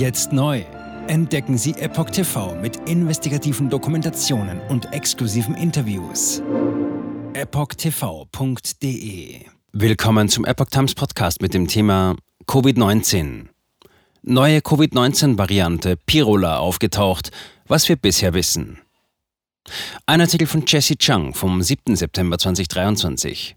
Jetzt neu. Entdecken Sie Epoch TV mit investigativen Dokumentationen und exklusiven Interviews. epochtv.de. Willkommen zum Epoch Times Podcast mit dem Thema Covid-19. Neue Covid-19-Variante Pirola aufgetaucht, was wir bisher wissen. Ein Artikel von Jesse Chang vom 7. September 2023.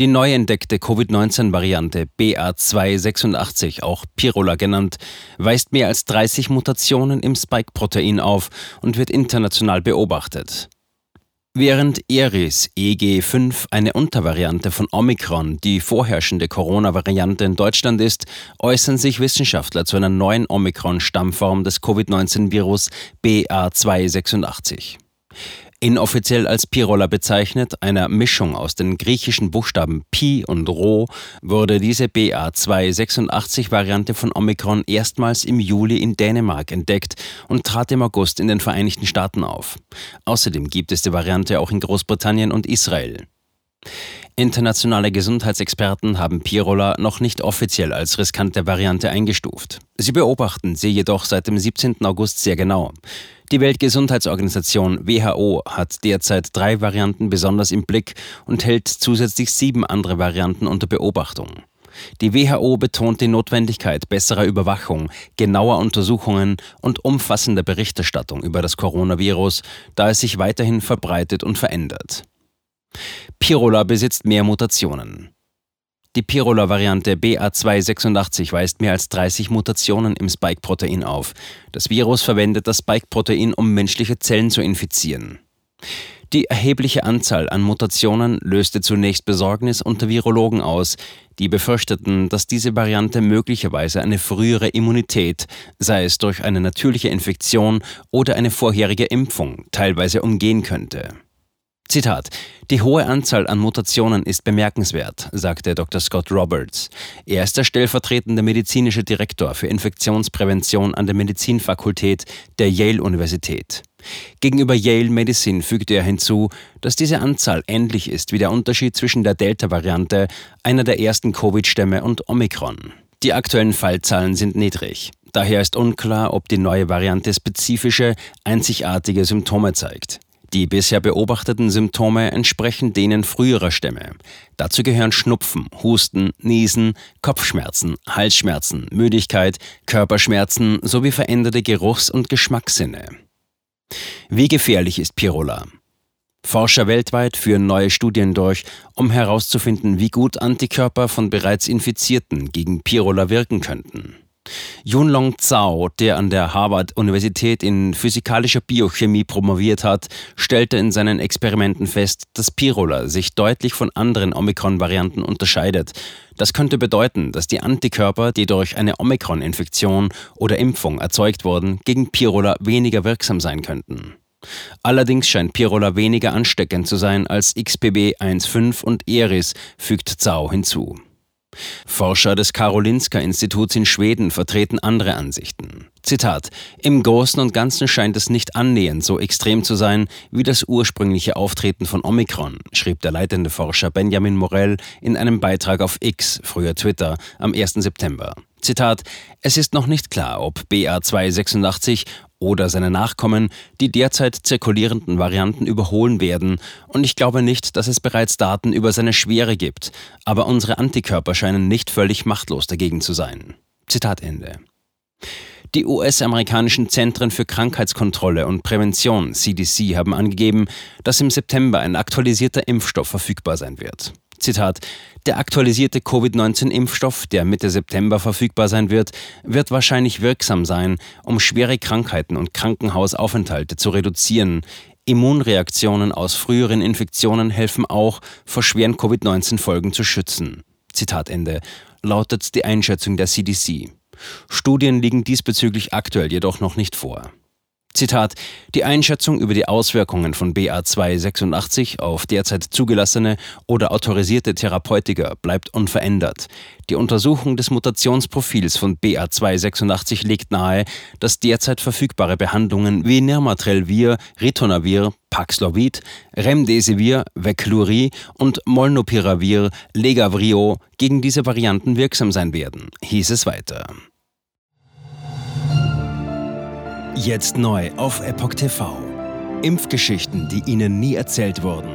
Die neu entdeckte Covid-19-Variante BA.2.86, auch Pirola genannt, weist mehr als 30 Mutationen im Spike-Protein auf und wird international beobachtet. Während Eris EG.5 eine Untervariante von Omikron, die vorherrschende Corona-Variante in Deutschland ist, äußern sich Wissenschaftler zu einer neuen Omikron-Stammform des Covid-19-Virus BA.2.86. Inoffiziell als Pirola bezeichnet, einer Mischung aus den griechischen Buchstaben Pi und Rho, wurde diese BA.2.86-Variante von Omikron erstmals im Juli in Dänemark entdeckt und trat im August in den Vereinigten Staaten auf. Außerdem gibt es die Variante auch in Großbritannien und Israel. Internationale Gesundheitsexperten haben Pirola noch nicht offiziell als riskante Variante eingestuft. Sie beobachten sie jedoch seit dem 17. August sehr genau. Die Weltgesundheitsorganisation WHO hat derzeit 3 Varianten besonders im Blick und hält zusätzlich 7 andere Varianten unter Beobachtung. Die WHO betont die Notwendigkeit besserer Überwachung, genauer Untersuchungen und umfassender Berichterstattung über das Coronavirus, da es sich weiterhin verbreitet und verändert. Pirola besitzt mehr Mutationen. Die Pirola-Variante BA.2.86 weist mehr als 30 Mutationen im Spike-Protein auf. Das Virus verwendet das Spike-Protein, um menschliche Zellen zu infizieren. Die erhebliche Anzahl an Mutationen löste zunächst Besorgnis unter Virologen aus, die befürchteten, dass diese Variante möglicherweise eine frühere Immunität, sei es durch eine natürliche Infektion oder eine vorherige Impfung, teilweise umgehen könnte. Zitat: Die hohe Anzahl an Mutationen ist bemerkenswert, sagte Dr. Scott Roberts. Er ist der stellvertretende medizinische Direktor für Infektionsprävention an der Medizinfakultät der Yale-Universität. Gegenüber Yale Medicine fügte er hinzu, dass diese Anzahl ähnlich ist wie der Unterschied zwischen der Delta-Variante, einer der ersten Covid-Stämme, und Omikron. Die aktuellen Fallzahlen sind niedrig. Daher ist unklar, ob die neue Variante spezifische, einzigartige Symptome zeigt. Die bisher beobachteten Symptome entsprechen denen früherer Stämme. Dazu gehören Schnupfen, Husten, Niesen, Kopfschmerzen, Halsschmerzen, Müdigkeit, Körperschmerzen sowie veränderte Geruchs- und Geschmackssinne. Wie gefährlich ist Pirola? Forscher weltweit führen neue Studien durch, um herauszufinden, wie gut Antikörper von bereits Infizierten gegen Pirola wirken könnten. Yunlong Zhao, der an der Harvard-Universität in physikalischer Biochemie promoviert hat, stellte in seinen Experimenten fest, dass Pirola sich deutlich von anderen Omikron-Varianten unterscheidet. Das könnte bedeuten, dass die Antikörper, die durch eine Omikron-Infektion oder Impfung erzeugt wurden, gegen Pirola weniger wirksam sein könnten. Allerdings scheint Pirola weniger ansteckend zu sein als XBB.1.5 und Eris, fügt Zhao hinzu. Forscher des Karolinska-Instituts in Schweden vertreten andere Ansichten. Zitat: Im Großen und Ganzen scheint es nicht annähernd so extrem zu sein wie das ursprüngliche Auftreten von Omikron, schrieb der leitende Forscher Benjamin Morell in einem Beitrag auf X, früher Twitter, am 1. September. Zitat: Es ist noch nicht klar, ob BA.2.86 oder seine Nachkommen die derzeit zirkulierenden Varianten überholen werden, und ich glaube nicht, dass es bereits Daten über seine Schwere gibt, aber unsere Antikörper scheinen nicht völlig machtlos dagegen zu sein. Zitat Ende. Die US-amerikanischen Zentren für Krankheitskontrolle und Prävention CDC haben angegeben, dass im September ein aktualisierter Impfstoff verfügbar sein wird. Zitat: Der aktualisierte Covid-19-Impfstoff, der Mitte September verfügbar sein wird, wird wahrscheinlich wirksam sein, um schwere Krankheiten und Krankenhausaufenthalte zu reduzieren. Immunreaktionen aus früheren Infektionen helfen auch, vor schweren Covid-19-Folgen zu schützen. Zitat Ende, lautet die Einschätzung der CDC. Studien liegen diesbezüglich aktuell jedoch noch nicht vor. Zitat: Die Einschätzung über die Auswirkungen von BA.2.86 auf derzeit zugelassene oder autorisierte Therapeutika bleibt unverändert. Die Untersuchung des Mutationsprofils von BA.2.86 legt nahe, dass derzeit verfügbare Behandlungen wie Nirmatrelvir, Ritonavir, Paxlovid, Remdesivir, Veklury und Molnupiravir, Lagevrio gegen diese Varianten wirksam sein werden, hieß es weiter. Jetzt neu auf Epoch TV. Impfgeschichten, die Ihnen nie erzählt wurden.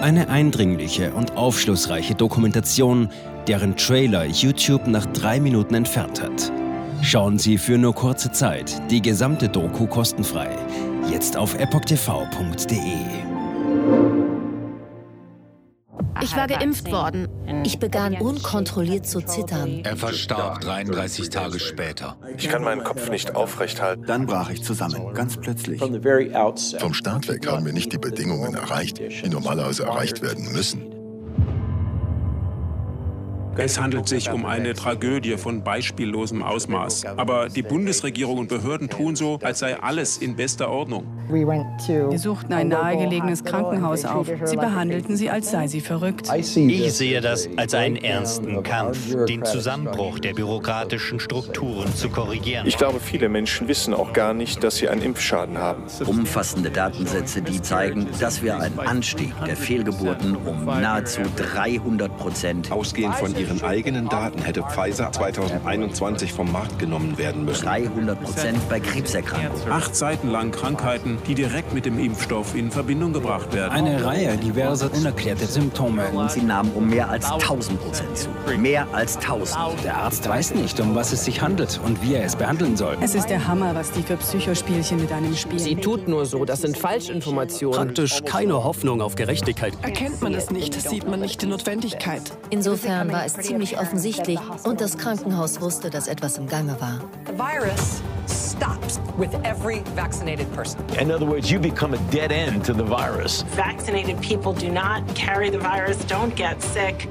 Eine eindringliche und aufschlussreiche Dokumentation, deren Trailer YouTube nach 3 Minuten entfernt hat. Schauen Sie für nur kurze Zeit die gesamte Doku kostenfrei. Jetzt auf epochtv.de. Ich war geimpft worden. Ich begann unkontrolliert zu zittern. Er verstarb 33 Tage später. Ich kann meinen Kopf nicht aufrecht halten. Dann brach ich zusammen, ganz plötzlich. Vom Start weg haben wir nicht die Bedingungen erreicht, die normalerweise erreicht werden müssen. Es handelt sich um eine Tragödie von beispiellosem Ausmaß. Aber die Bundesregierung und Behörden tun so, als sei alles in bester Ordnung. Wir suchten ein nahegelegenes Krankenhaus auf. Sie behandelten sie, als sei sie verrückt. Ich sehe das als einen ernsten Kampf, den Zusammenbruch der bürokratischen Strukturen zu korrigieren. Ich glaube, viele Menschen wissen auch gar nicht, dass sie einen Impfschaden haben. Umfassende Datensätze, die zeigen, dass wir einen Anstieg der Fehlgeburten um nahezu 300% ausgehend von ihren eigenen Daten hätte Pfizer 2021 vom Markt genommen werden müssen. 300% bei Krebserkrankungen. 8 Seiten lang Krankheiten, die direkt mit dem Impfstoff in Verbindung gebracht werden. Eine Reihe diverser unerklärter Symptome. Und sie nahmen um mehr als 1000% zu. Mehr als 1000. Der Arzt weiß nicht, um was es sich handelt und wie er es behandeln soll. Es ist der Hammer, was die für Psychospielchen mit einem spielen. Sie tut nur so, das sind Falschinformationen. Praktisch keine Hoffnung auf Gerechtigkeit. Erkennt man es nicht, sieht man nicht die Notwendigkeit. Insofern war es ziemlich offensichtlich und das Krankenhaus wusste, dass etwas im Gange war. Virus stops with every vaccinated person. In other words, you become a dead end to the virus. Vaccinated people do not carry the virus, don't get sick.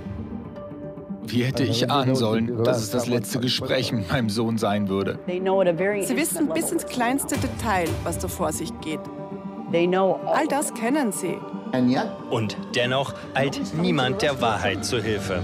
Wie hätte ich ahnen sollen, dass es das letzte Gespräch mit meinem Sohn sein würde? Sie wissen bis ins kleinste Detail, was da vor sich geht. All das kennen sie. Und dennoch eilt niemand der Wahrheit zu Hilfe.